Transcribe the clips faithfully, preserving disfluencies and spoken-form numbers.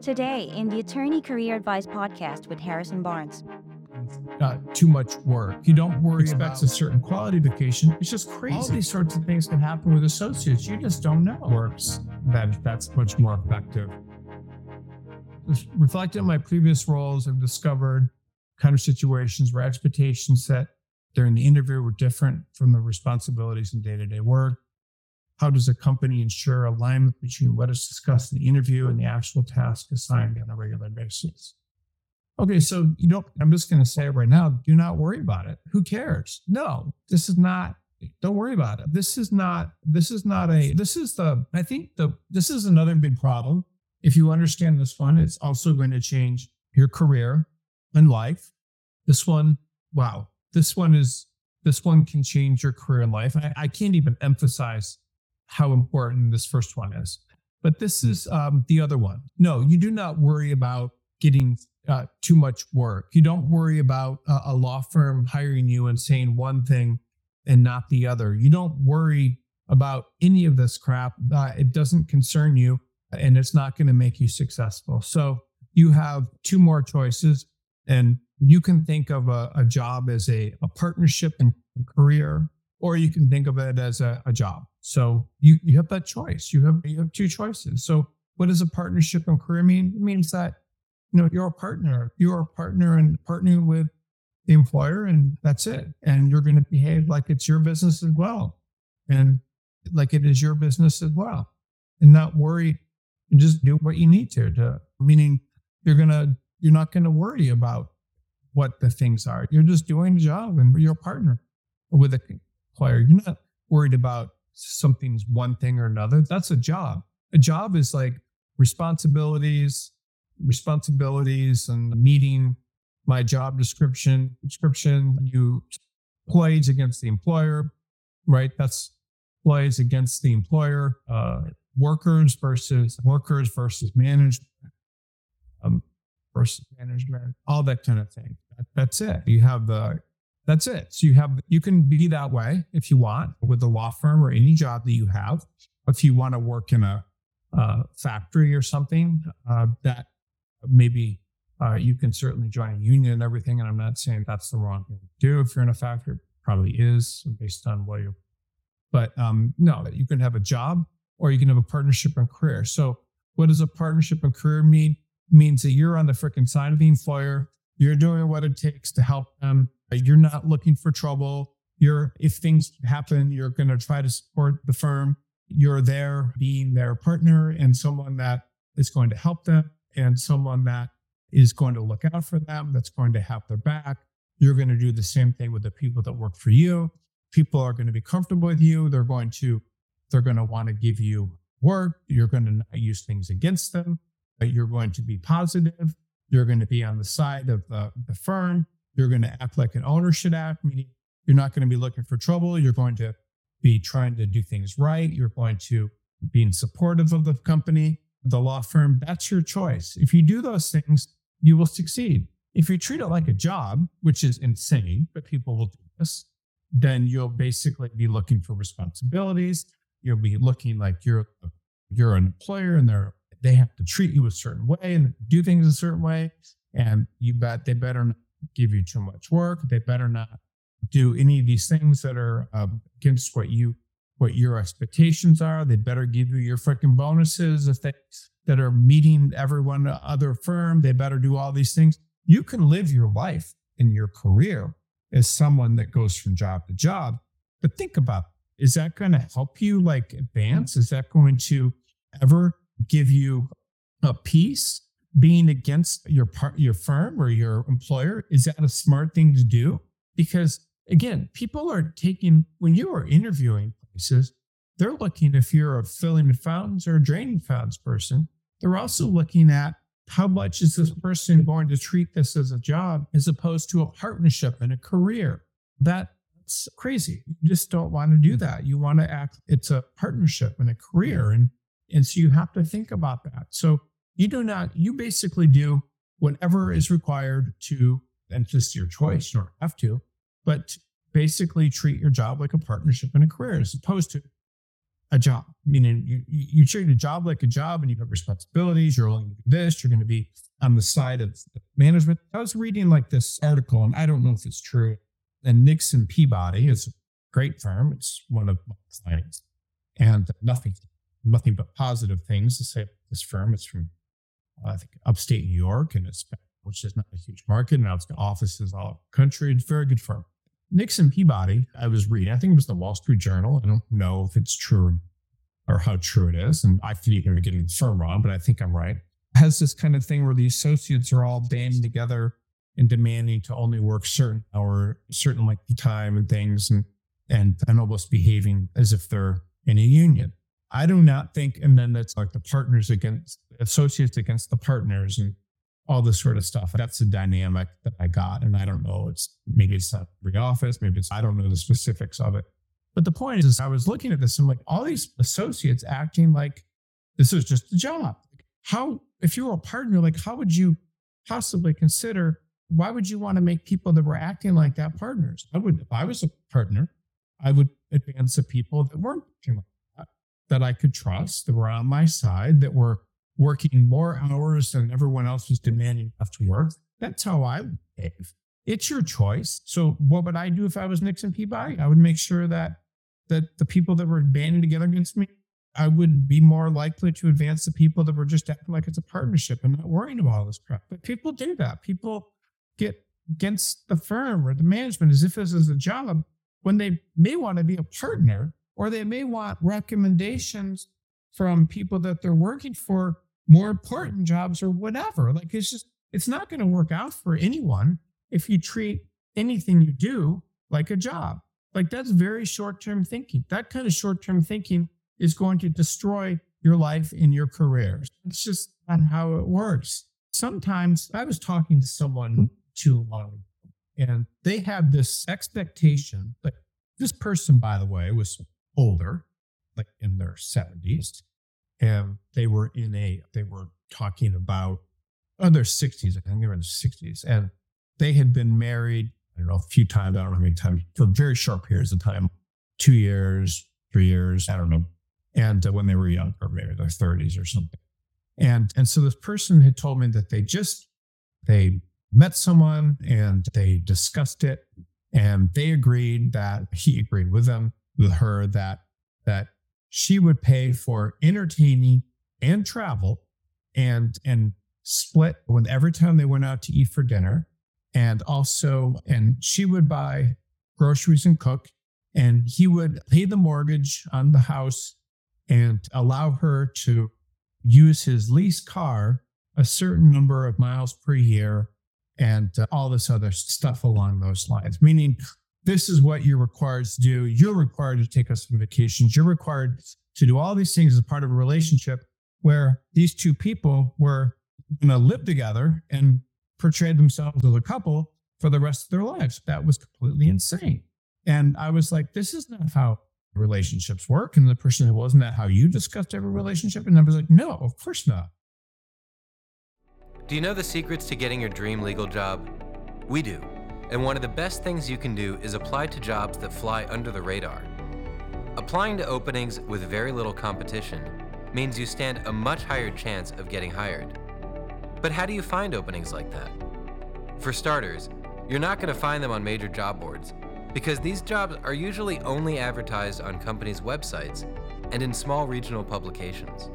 Today in the Attorney Career Advice Podcast with Harrison Barnes. Not too much work. You don't worry expects about a certain quality education. It's just crazy. All these sorts of things can happen with associates. You just don't know. Works that that's much more effective. Reflecting on my previous roles, I've discovered kind of situations where expectations set during the interview were different from the responsibilities in day-to-day work. How does a company ensure alignment between what is discussed in the interview and the actual task assigned on a regular basis? Okay, so you don't, I'm just going to say it right now, do not worry about it. Who cares? No, this is not, don't worry about it. This is not, this is not a, this is the, I think the, this is another big problem. If you understand this one, it's also going to change your career and life. This one, wow, this one is, this one can change your career and life. I, I can't even emphasize how important this first one is, but this is um, the other one. No, you do not worry about getting Uh, too much work. You don't worry about uh, a law firm hiring you and saying one thing and not the other. You don't worry about any of this crap. Uh, it doesn't concern you and it's not going to make you successful. So you have two more choices, and you can think of a, a job as a, a partnership and career, or you can think of it as a, a job. So you, you have that choice. You have, you have two choices. So what does a partnership and career mean? It means that You know, you're a partner, you're a partner and partnering with the employer, and that's it. And you're going to behave like it's your business as well. And like it is your business as well, and not worry, and just do what you need to, to meaning you're going to, you're not going to worry about what the things are. You're just doing a job and you're a partner with a employer. You're not worried about something's one thing or another. That's a job. A job is like responsibilities, responsibilities and meeting my job description, description, you plays against the employer, right? That's plays against the employer, uh, workers versus workers versus management, um, versus management, all that kind of thing. That, that's it. You have the, that's it. So you have, you can be that way if you want with the law firm or any job that you have. If you want to work in a uh, factory or something, uh, that, Maybe uh, you can certainly join a union and everything, and I'm not saying that's the wrong thing to do. If you're in a factory, it probably is based on what you. But um, no, you can have a job or you can have a partnership and career. So what does a partnership and career mean? It means that you're on the freaking side of the employer. You're doing what it takes to help them. You're not looking for trouble. You're if things happen, you're going to try to support the firm. You're there being their partner and someone that is going to help them, and someone that is going to look out for them, that's going to have their back. You're going to do the same thing with the people that work for you. People are going to be comfortable with you. They're going to, they're going to want to give you work. You're going to not use things against them. You're going to be positive. You're going to be on the side of the, the firm. You're going to act like an owner should act, meaning you're not going to be looking for trouble. You're going to be trying to do things right. You're going to be supportive of the company, the law firm. That's your choice. If you do those things, you will succeed. If you treat it like a job, which is insane, but people will do this, then you'll basically be looking for responsibilities. You'll be looking like you're you're an employer, and they're they have to treat you a certain way and do things a certain way. And you bet they better not give you too much work. They better not do any of these things that are uh, against what you. what your expectations are. They better give you your freaking bonuses if they that are meeting everyone, other firm. They better do all these things. You can live your life and your career as someone that goes from job to job. But think about, is that going to help you like advance? Is that going to ever give you a peace? Being against your part, your firm or your employer, is that a smart thing to do? Because again, people are taking, when you are interviewing, says they're looking if you're a filling the fountains or a draining fountains person. They're also looking at how much is this person going to treat this as a job as opposed to a partnership and a career. That's crazy. You just don't want to do that. You want to act, it's a partnership and a career. And, and so you have to think about that. So you do not, you basically do whatever is required to, and just your choice, you don't have to, but basically treat your job like a partnership and a career, as opposed to a job, meaning you, you treat a job like a job and you have responsibilities. You're only going to do this. You're going to be on the side of management. I was reading like this article, and I don't know if it's true. And Nixon Peabody is a great firm. It's one of my clients, and nothing, nothing but positive things to say about this firm. It's from, I think, upstate New York, and it's, which is not a huge market, and it's got offices all over the country. It's a very good firm. Nixon Peabody, I was reading, I think it was the Wall Street Journal. I don't know if it's true or how true it is. And I could even be getting the firm wrong, but I think I'm right. It has this kind of thing where the associates are all banding together and demanding to only work certain hour, certain length of time and things, and, and, and almost behaving as if they're in a union. I do not think, and then that's like the partners against associates against the partners and all this sort of stuff. That's a dynamic that I got. And I don't know, it's maybe it's not every office, maybe it's, I don't know the specifics of it. But the point is, I was looking at this and I'm like, all these associates acting like this is just a job. How, if you were a partner, like, how would you possibly consider, why would you want to make people that were acting like that partners? I would, if I was a partner, I would advance the people that weren't acting like that, that I could trust, that were on my side, that were working more hours than everyone else was demanding enough to work. That's how I would behave. It's your choice. So what would I do if I was Nixon Peabody? I would make sure that that the people that were banding together against me, I would be more likely to advance the people that were just acting like it's a partnership and not worrying about all this crap. But people do that. People get against the firm or the management as if this is a job when they may want to be a partner, or they may want recommendations from people that they're working for, more important jobs or whatever. Like, it's just, it's not going to work out for anyone if you treat anything you do like a job. Like, that's very short-term thinking. That kind of short-term thinking is going to destroy your life and your career. It's just not how it works. Sometimes I was talking to someone too long, and they had this expectation, like, this person, by the way, was older, like in their seventies. And they were in a, they were talking about other sixties. I think they were in the sixties. And they had been married, I don't know, a few times, I don't know how many times, for very short periods of time, two years, three years, I don't know. And uh, when they were young, or maybe their thirties or something. And, and so this person had told me that they just, they met someone and they discussed it. And they agreed that, he agreed with them, with her, that, that she would pay for entertaining and travel, and and split when every time they went out to eat for dinner, and also, and she would buy groceries and cook, and he would pay the mortgage on the house and allow her to use his lease car a certain number of miles per year, and uh, all this other stuff along those lines. Meaning, this is what you're required to do. You're required to take us on vacations. You're required to do all these things as part of a relationship where these two people were going to live together and portray themselves as a couple for the rest of their lives. That was completely insane. And I was like, this is not how relationships work. And the person said, well, isn't that how you discussed every relationship? And I was like, no, of course not. Do you know the secrets to getting your dream legal job? We do. And one of the best things you can do is apply to jobs that fly under the radar. Applying to openings with very little competition means you stand a much higher chance of getting hired. But how do you find openings like that? For starters, you're not going to find them on major job boards, because these jobs are usually only advertised on companies' websites and in small regional publications.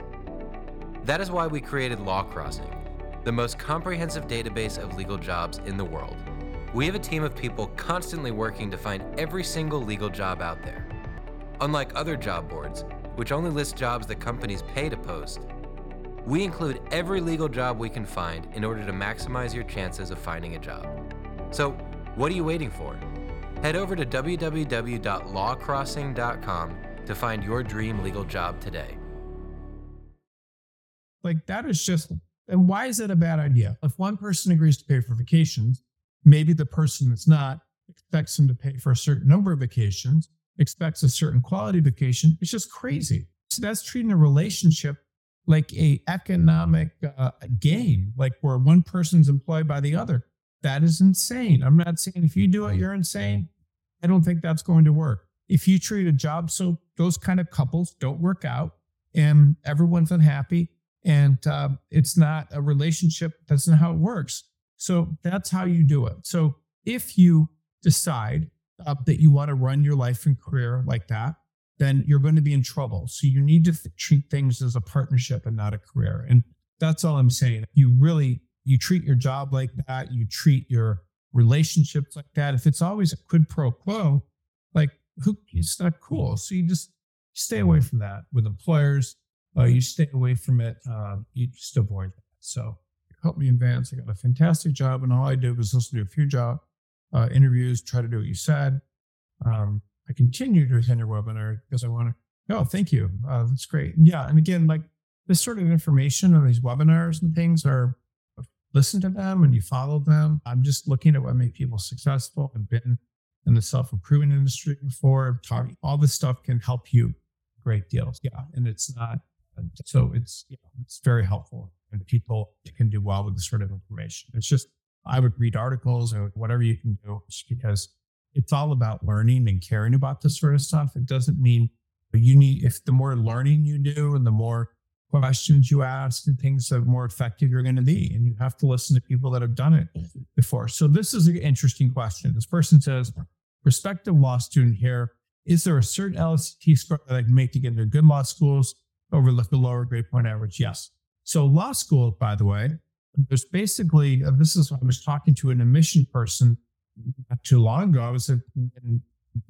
That is why we created Law Crossing, the most comprehensive database of legal jobs in the world. We have a team of people constantly working to find every single legal job out there. Unlike other job boards, which only list jobs that companies pay to post, we include every legal job we can find in order to maximize your chances of finding a job. So, what are you waiting for? Head over to w w w dot law crossing dot com to find your dream legal job today. Like, that is just, and why is that a bad idea? If one person agrees to pay for vacations, maybe the person that's not expects them to pay for a certain number of vacations, expects a certain quality vacation. It's just crazy. So that's treating a relationship like a economic uh, game, like where one person's employed by the other. That is insane. I'm not saying if you do it, you're insane. I don't think that's going to work. if you treat a job so those kind of couples don't work out and everyone's unhappy and uh, it's not a relationship, that's not how it works. So that's how you do it. So if you decide uh, that you want to run your life and career like that, then you're going to be in trouble. So you need to th- treat things as a partnership and not a career. And that's all I'm saying. You really, you treat your job like that. You treat your relationships like that. If it's always a quid pro quo, like who, it's not cool. So you just stay away from that with employers. Uh, you stay away from it. Uh, you just avoid that. So help me advance. I got a fantastic job. And all I did was listen to a few job uh, interviews, try to do what you said. Um, I continue to attend your webinar because I want to. Oh, thank you. Uh, that's great. Yeah. And again, like this sort of information on these webinars and things are, listen to them and you follow them. I'm just looking at what made people successful. I've been in the self-improvement industry before. Talking, all this stuff can help you a great deal. Yeah. And it's not, so it's, you know, it's very helpful and people can do well with this sort of information. It's just, I would read articles or whatever you can do because it's all about learning and caring about this sort of stuff. It doesn't mean you need, if the more learning you do and the more questions you ask and things, the more effective you're going to be. And you have to listen to people that have done it before. So this is an interesting question. This person says, prospective law student here, is there a certain L S A T score that I can make to get into good law schools, overlook the lower grade point average? Yes. So law school, by the way, there's basically, this is what I was talking to an admission person not too long ago. I was at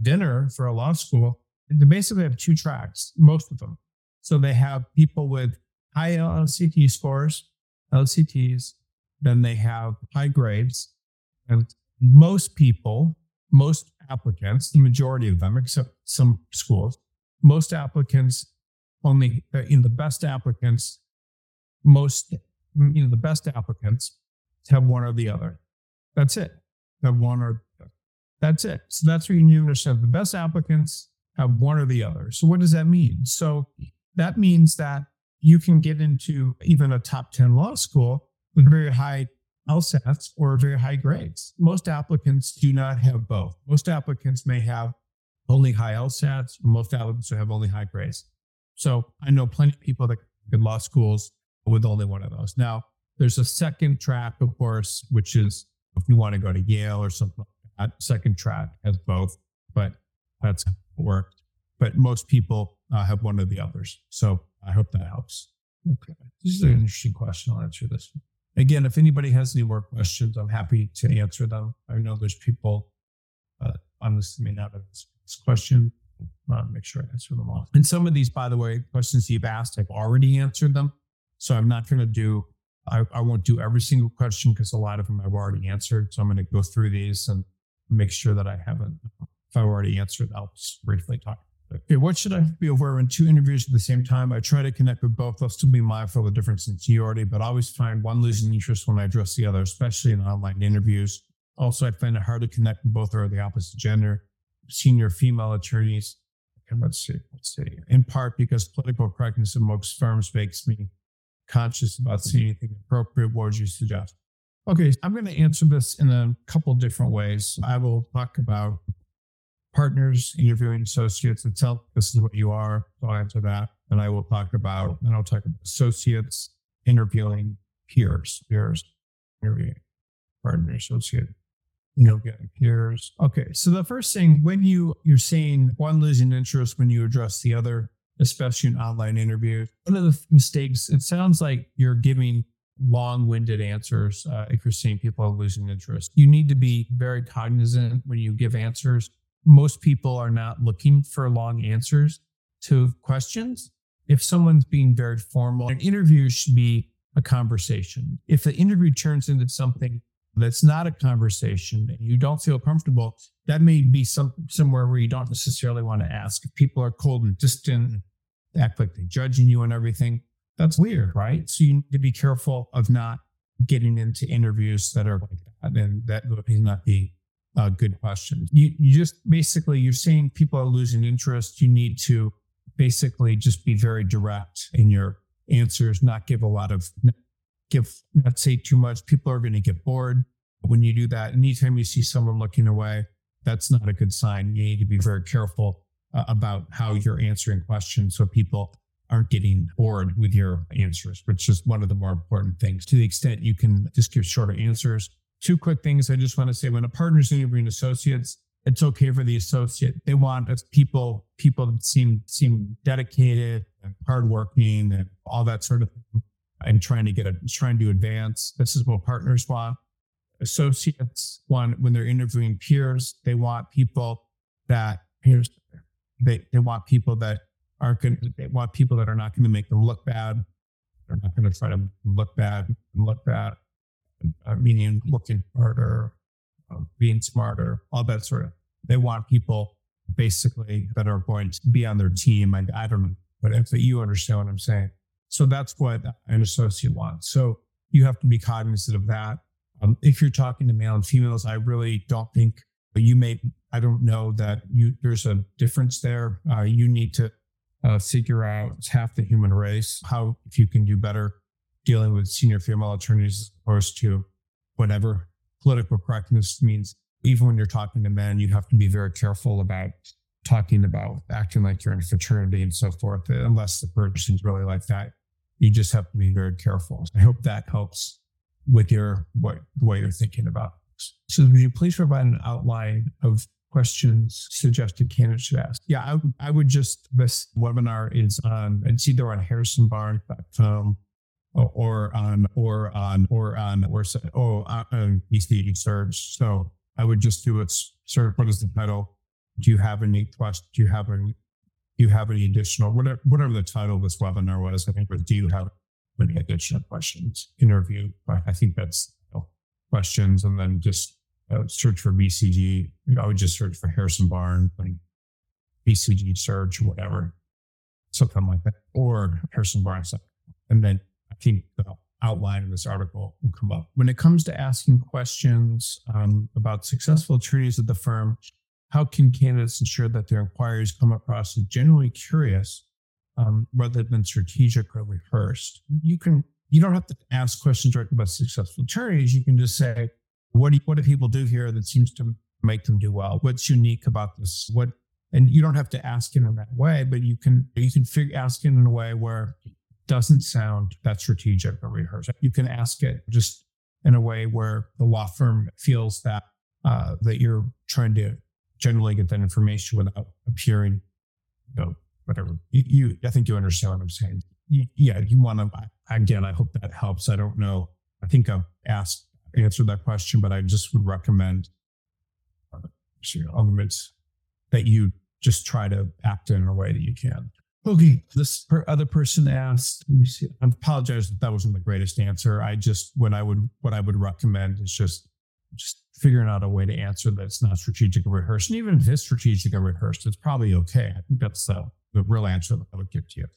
dinner for a law school. They basically have two tracks, most of them. So they have people with high L C T scores, L C Ts, then they have high grades. And most people, most applicants, the majority of them, except some schools, most applicants only, you know, the best applicants, most, you know, the best applicants have one or the other. That's it. Have one or the other. That's it. So that's where you need to understand the best applicants have one or the other. So what does that mean? So that means that you can get into even a top ten law school with very high L S A Ts or very high grades. Most applicants do not have both. Most applicants may have only high L S A Ts, or most applicants will have only high grades. So I know plenty of people that get law schools with only one of those. Now, there's a second track, of course, which is if you want to go to Yale or something like that, second track has both, but that's worked. But most people uh, have one of the others. So I hope that helps. Okay. This is an interesting question. I'll answer this. Again, if anybody has any more questions, I'm happy to answer them. I know there's people uh, on this may not have this question. I'll make sure I answer them all. And some of these, by the way, questions you've asked, I've already answered them. So I'm not going to do, I, I won't do every single question because a lot of them I've already answered. So I'm going to go through these and make sure that I haven't, if I've already answered, I'll just briefly talk. Okay, what should I be aware when two interviews at the same time? I try to connect with both. I'll still be mindful of the difference in seniority, but I always find one losing interest when I address the other, especially in online interviews. Also, I find it hard to connect with both or the opposite gender. Senior female attorneys, okay, let's see, let's see. In part because political correctness in most firms makes me conscious about seeing anything appropriate. What would you suggest? Okay, I'm going to answer this in a couple different ways. I will talk about partners, interviewing associates, and tell this is what you are. So I'll answer that. And I will talk about, and I'll talk about associates, interviewing peers, peers, interviewing partner, associate, you know, getting peers. Okay. So the first thing, when you, you're saying one losing interest when you address the other, especially in online interviews, one of the mistakes, it sounds like you're giving long-winded answers uh, if you're seeing people losing interest. You need to be very cognizant when you give answers. Most people are not looking for long answers to questions. If someone's being very formal, an interview should be a conversation. If the interview turns into something that's not a conversation and you don't feel comfortable, that may be some, somewhere where you don't necessarily want to ask. If people are cold and distant, act like they're judging you and everything, that's weird, right? So you need to be careful of not getting into interviews that are like that, and that would not be Uh, good question. You, you just basically, you're saying people are losing interest. You need to basically just be very direct in your answers, not give a lot of, give, not say too much. People are going to get bored when you do that. Anytime you see someone looking away, that's not a good sign. You need to be very careful uh, about how you're answering questions so people aren't getting bored with your answers, which is one of the more important things. To the extent you can just give shorter answers. Two quick things I just want to say. When a partner's interviewing associates, it's okay for the associate. They want people people that seem, seem dedicated and hardworking and all that sort of thing, and trying to get a, trying to advance. This is what partners want. Associates want, when they're interviewing peers, they want people that peers, they, they want people that aren't going to, they want people that are not going to make them look bad. They're not going to try to look bad and look bad. I mean, looking harder, being smarter, all that sort of. They want people basically that are going to be on their team. I, I don't know, but if you understand what I'm saying. So that's what an associate wants. So you have to be cognizant of that. Um, if you're talking to male and females, I really don't think, but you may, I don't know that you, there's a difference there. Uh, you need to uh, figure out, it's half the human race, how, if you can do better dealing with senior female attorneys as opposed to whatever political correctness means. Even when you're talking to men, you have to be very careful about talking about acting like you're in a fraternity and so forth, unless the person's really like that. You just have to be very careful. I hope that helps with your what the way you're thinking about this. So would you please provide an outline of questions suggested candidates should ask? Yeah, I, w- I would just, this webinar is on, it's either on harrison barnes dot com or, or on, or on, or on, or, or on B C G Search. So I would just do it, sir, what is the title? Do you have any questions? Do you have any, do you have any additional, whatever, whatever the title of this webinar was, I think, but do you have any additional questions? Interview, I think that's, you know, questions, and then just uh, search for B C G. I would just search for Harrison Barnes, like B C G Search, whatever, something like that, or Harrison Barnes. And then I think the outline of this article will come up. When it comes to asking questions um, about successful attorneys at the firm, how can candidates ensure that their inquiries come across as genuinely curious um, rather than strategic or rehearsed? You can, you don't have to ask questions directly about successful attorneys. You can just say, what do, what do people do here that seems to make them do well? What's unique about this? What, and you don't have to ask it in that way, but you can, you can figure, ask it in a way where it doesn't sound that strategic or rehearsed. You can ask it just in a way where the law firm feels that uh, that you're trying to generally get that information without appearing, you know, whatever. You, you, I think you understand what I'm saying. You, yeah, you want to, again, I hope that helps. I don't know. I think I've asked, answered that question, but I just would recommend uh, elements that you just try to act in a way that you can. Okay, this per, other person asked, let me see. I apologize if that wasn't the greatest answer. I just, what I would, what I would recommend is just, just figuring out a way to answer that's not strategic or rehearsed. And even if it's strategic or rehearsed, it's probably okay. I think that's the, the real answer that I would give to you.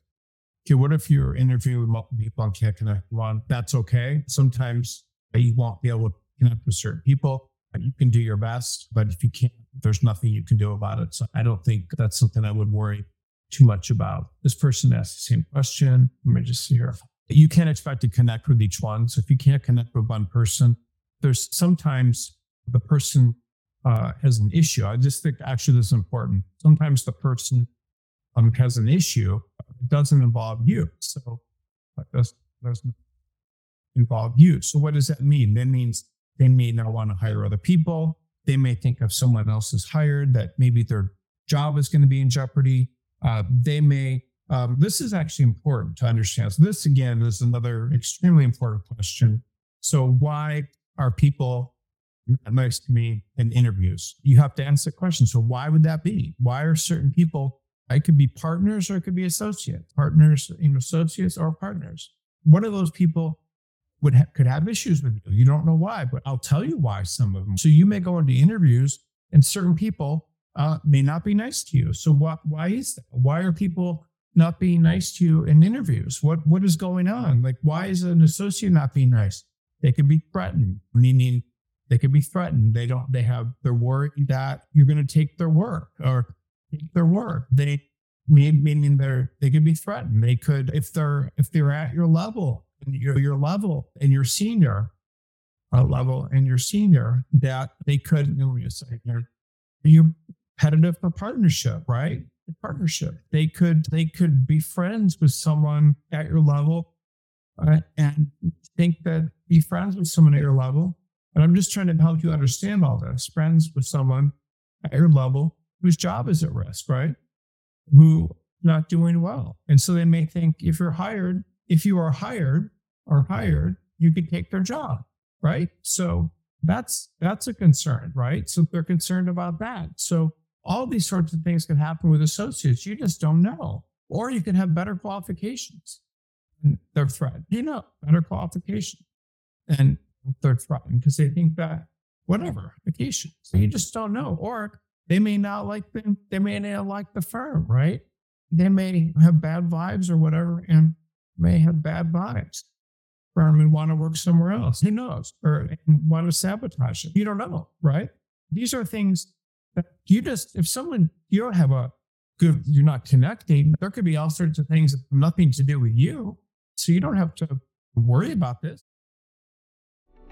Okay, what if you're interviewing with multiple people and can't connect one? That's okay. Sometimes you won't be able to connect with certain people. You can do your best, but if you can't, there's nothing you can do about it. So I don't think that's something I would worry too much about. This person asked the same question. Let me just see here. You can't expect to connect with each one. So if you can't connect with one person, there's sometimes the person uh, has an issue. I just think actually this is important. Sometimes the person um, has an issue that doesn't involve you. So that doesn't, doesn't involve you. So what does that mean? That means they may not want to hire other people. They may think if someone else is hired that maybe their job is going to be in jeopardy. Uh, they may, um, this is actually important to understand. So this again is another extremely important question. So why are people not nice to me in interviews? You have to answer the question. So why would that be? Why are certain people, it could be partners or it could be associates, partners, you know, associates or partners. One of those people would ha- could have issues with you. You don't know why, but I'll tell you why some of them. So you may go into interviews and certain people uh, may not be nice to you. So why, why is that? Why are people not being nice to you in interviews? What What is going on? Like, why is an associate not being nice? They could be threatened, meaning they could be threatened. They don't, they have, they're worried that you're going to take their work or take their work. They, meaning they're, they could be threatened. They could, if they're, if they're at your level, your, your level and your senior uh, level and your senior, that they could, you know, you're competitive for partnership, right? partnership. They could they could be friends with someone at your level, uh, and think that be friends with someone at your level. And I'm just trying to help you understand all this. Friends with someone at your level whose job is at risk, right? Who not doing well. And so they may think if you're hired, if you are hired or hired, you could take their job, right? So that's that's a concern, right? So they're concerned about that. So all these sorts of things can happen with associates. You just don't know. Or you can have better qualifications. And they're threatened. You know, better qualification. And they're threatened because they think that whatever, vacation. So you just don't know. Or they may not like them, they may not like the firm, right? They may have bad vibes or whatever, and may have bad vibes. Firm and want to work somewhere else. Who knows? Or want to sabotage it. You don't know, right? These are things that you just, if someone, you don't have a good, you're not connecting, there could be all sorts of things that have nothing to do with you. So you don't have to worry about this.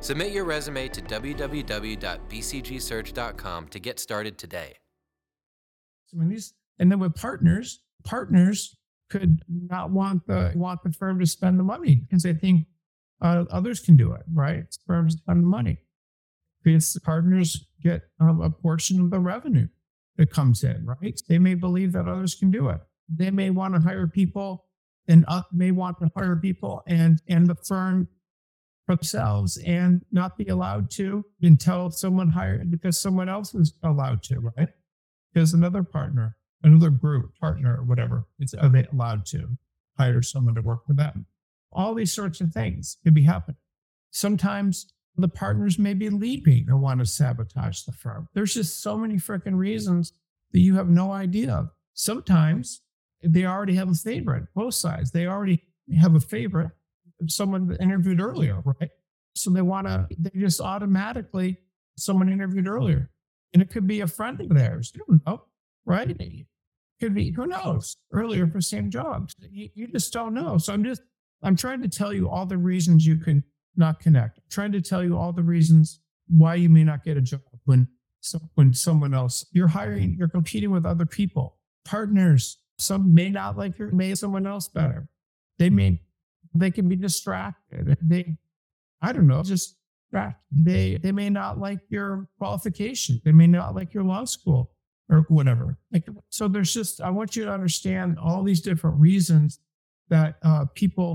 Submit your resume to w w w dot b c g search dot com to get started today. And then with partners, partners could not want the want the firm to spend the money because they think uh, others can do it, right? Firms spend the money because partners get um, a portion of the revenue that comes in, right? They may believe that others can do it. They may want to hire people and uh, may want to hire people and and the firm themselves and not be allowed to until someone hired because someone else is allowed to, right? Because another partner, another group, partner, or whatever, is, are they allowed to hire someone to work for them? All these sorts of things could be happening. Sometimes the partners may be leaving or want to sabotage the firm. There's just so many freaking reasons that you have no idea of. Sometimes they already have a favorite, both sides. They already have a favorite, someone interviewed earlier, right? So they want to, they just automatically, someone interviewed earlier. And it could be a friend of theirs. You don't know, right? It could be, who knows, earlier for same jobs. You, you just don't know. So I'm just, I'm trying to tell you all the reasons you can not connect. I'm trying to tell you all the reasons why you may not get a job when, so, when someone else, you're hiring, you're competing with other people, partners. Some may not like your, may someone else better. They may, they can be distracted. They, I don't know, just, They they may not like your qualification. They may not like your law school or whatever. Like, so there's just, I want you to understand all these different reasons that uh, people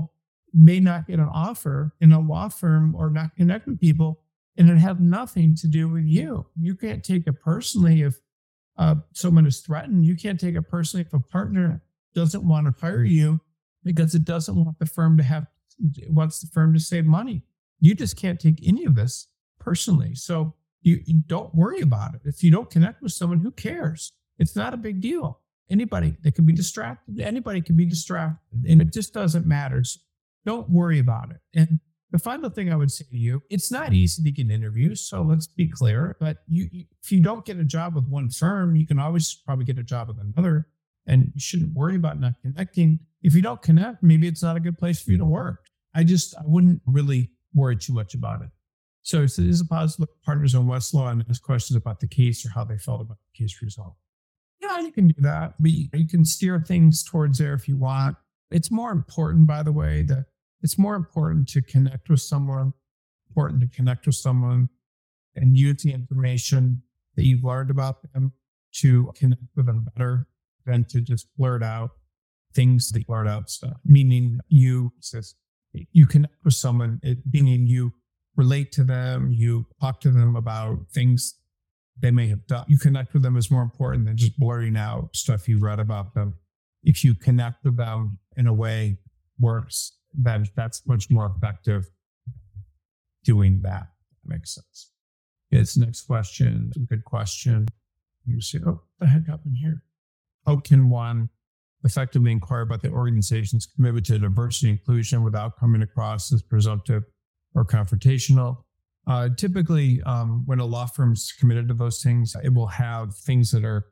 may not get an offer in a law firm or not connect with people, and it has nothing to do with you. You can't take it personally if uh, someone is threatened. You can't take it personally if a partner doesn't want to hire you because it doesn't want the firm to have, wants the firm to save money. You just can't take any of this personally. So you, you don't worry about it. If you don't connect with someone, who cares? It's not a big deal. Anybody, they can be distracted. Anybody can be distracted, and it just doesn't matter. So don't worry about it. And the final thing I would say to you, it's not easy to get interviews, so let's be clear. But you, you, if you don't get a job with one firm, you can always probably get a job with another, and you shouldn't worry about not connecting. If you don't connect, maybe it's not a good place for you to work. I just, I wouldn't really worry too much about it. So this is a positive look at partners on Westlaw and ask questions about the case or how they felt about the case result. Yeah, you can do that, but you, you can steer things towards there if you want. It's more important, by the way, that it's more important to connect with someone, important to connect with someone and use the information that you've learned about them to connect with them better than to just blurt out things that blurt out stuff, meaning you just You connect with someone, it, meaning you relate to them, you talk to them about things they may have done. You connect with them is more important than just blurting out stuff you read about them. If you connect with them in a way works, then that's much more effective doing that. That makes sense. It's next question. It's a good question. You see, oh, what the heck happened here? how can one effectively inquire about the organization's commitment to diversity and inclusion without coming across as presumptive or confrontational? Uh, typically, um, when a law firm's committed to those things, it will have things that are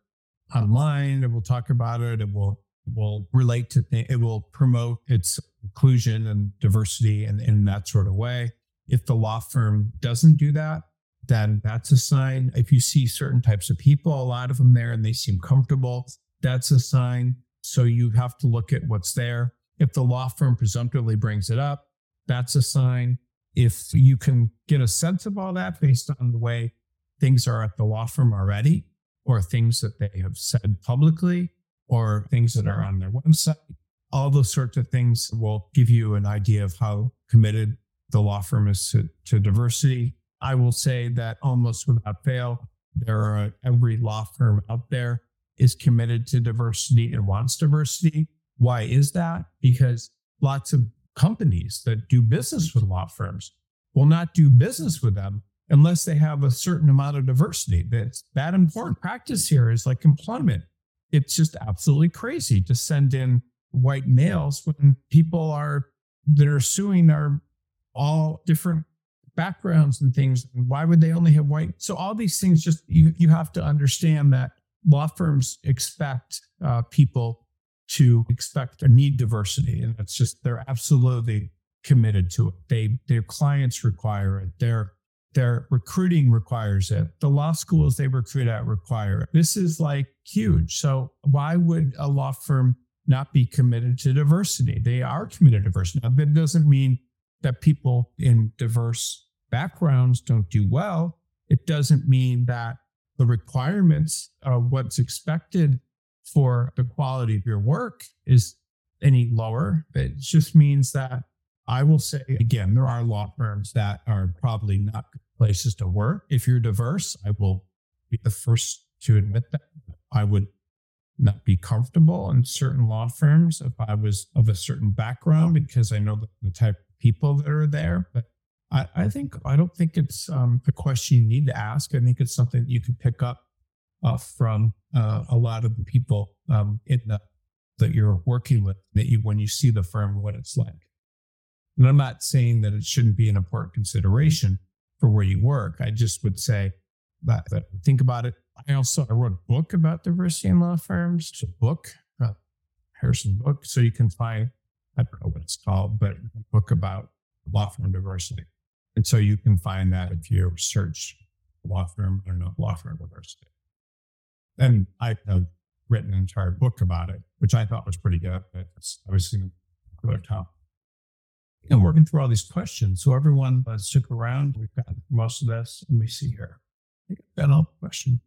online. It will talk about it. It will it will relate to things. It will promote its inclusion and diversity and in that sort of way. If the law firm doesn't do that, then that's a sign. If you see certain types of people, a lot of them there, and they seem comfortable, that's a sign. So you have to look at what's there. If the law firm presumptively brings it up, that's a sign. If you can get a sense of all that based on the way things are at the law firm already, or things that they have said publicly, or things that are on their website, all those sorts of things will give you an idea of how committed the law firm is to, to diversity. I will say that almost without fail, there are every law firm out there is committed to diversity and wants diversity. Why is that? Because lots of companies that do business with law firms will not do business with them unless they have a certain amount of diversity. That's that important. Practice here is like employment. It's just absolutely crazy to send in white males when people are that are suing are all different backgrounds and things. Why would they only have white? So all these things, just you you have to understand that law firms expect uh, people to expect or need diversity, and that's just they're absolutely committed to it. They their clients require it. Their their recruiting requires it. The law schools they recruit at require it. This is like huge. So why would a law firm not be committed to diversity? They are committed to diversity. Now, that doesn't mean that people in diverse backgrounds don't do well. It doesn't mean that the requirements of what's expected for the quality of your work is any lower. It just means that I will say, again, there are law firms that are probably not good places to work. If you're diverse, I will be the first to admit that. I would not be comfortable in certain law firms if I was of a certain background, because I know the type of people that are there. But I, I think I don't think it's um, a question you need to ask. I think it's something that you can pick up uh, from uh, a lot of the people um, in the, that you're working with. That you, when you see the firm, what it's like. And I'm not saying that it shouldn't be an important consideration for where you work. I just would say that, that think about it. I also I wrote a book about diversity in law firms. It's a book, uh, Harrison book. So you can find I don't know what it's called, but a book about law firm diversity. And so you can find that if you search law firm, I don't know, law firm diversity. And I've written an entire book about it, which I thought was pretty good, but it's obviously another topic. And working through all these questions. So everyone uh, stick around. We've got most of this. Let me see here. I think I've got all the questions.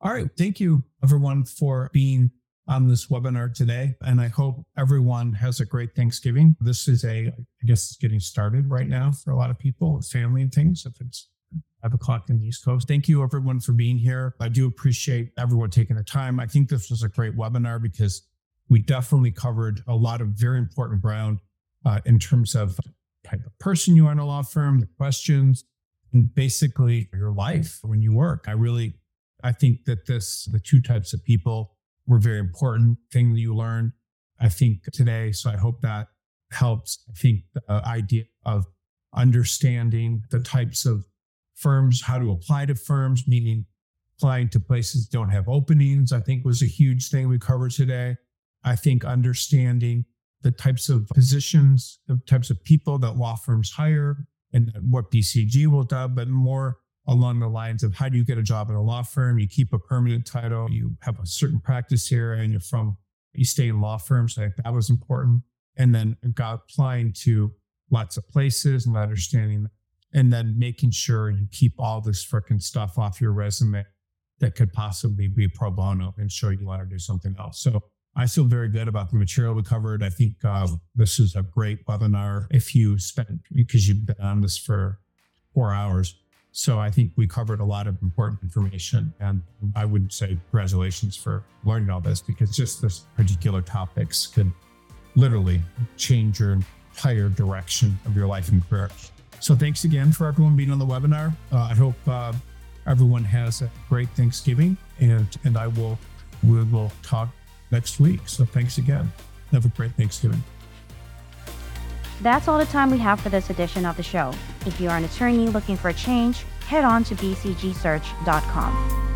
All right. Thank you, everyone, for being on this webinar today. And I hope everyone has a great Thanksgiving. This is a, I guess it's getting started right now for a lot of people with family and things, if it's five o'clock in the East Coast. Thank you, everyone, for being here. I do appreciate everyone taking the time. I think this was a great webinar because we definitely covered a lot of very important ground uh, in terms of the type of person you are in a law firm, the questions, and basically your life when you work. I really, I think that this, the two types of people were very important thing that you learned, I think, today. So I hope that helps. I think the idea of understanding the types of firms, how to apply to firms, meaning applying to places that don't have openings, I think was a huge thing we covered today. I think understanding the types of positions, the types of people that law firms hire and what B C G will do, but more along the lines of how do you get a job at a law firm? You keep a permanent title, you have a certain practice here, and you're from, you stay in law firms. I think that was important. And then got applying to lots of places and understanding that. And then making sure you keep all this freaking stuff off your resume that could possibly be pro bono and show you want to do something else. So I feel very good about the material we covered. I think uh, this is a great webinar if you spent, because you've been on this for four hours. So I think we covered a lot of important information, and I would say congratulations for learning all this, because just this particular topics could literally change your entire direction of your life and career. So thanks again for everyone being on the webinar. Uh, I hope uh, everyone has a great Thanksgiving, and, and I will, we will talk next week. So thanks again. Have a great Thanksgiving. That's all the time we have for this edition of the show. If you are an attorney looking for a change, head on to b c g search dot com.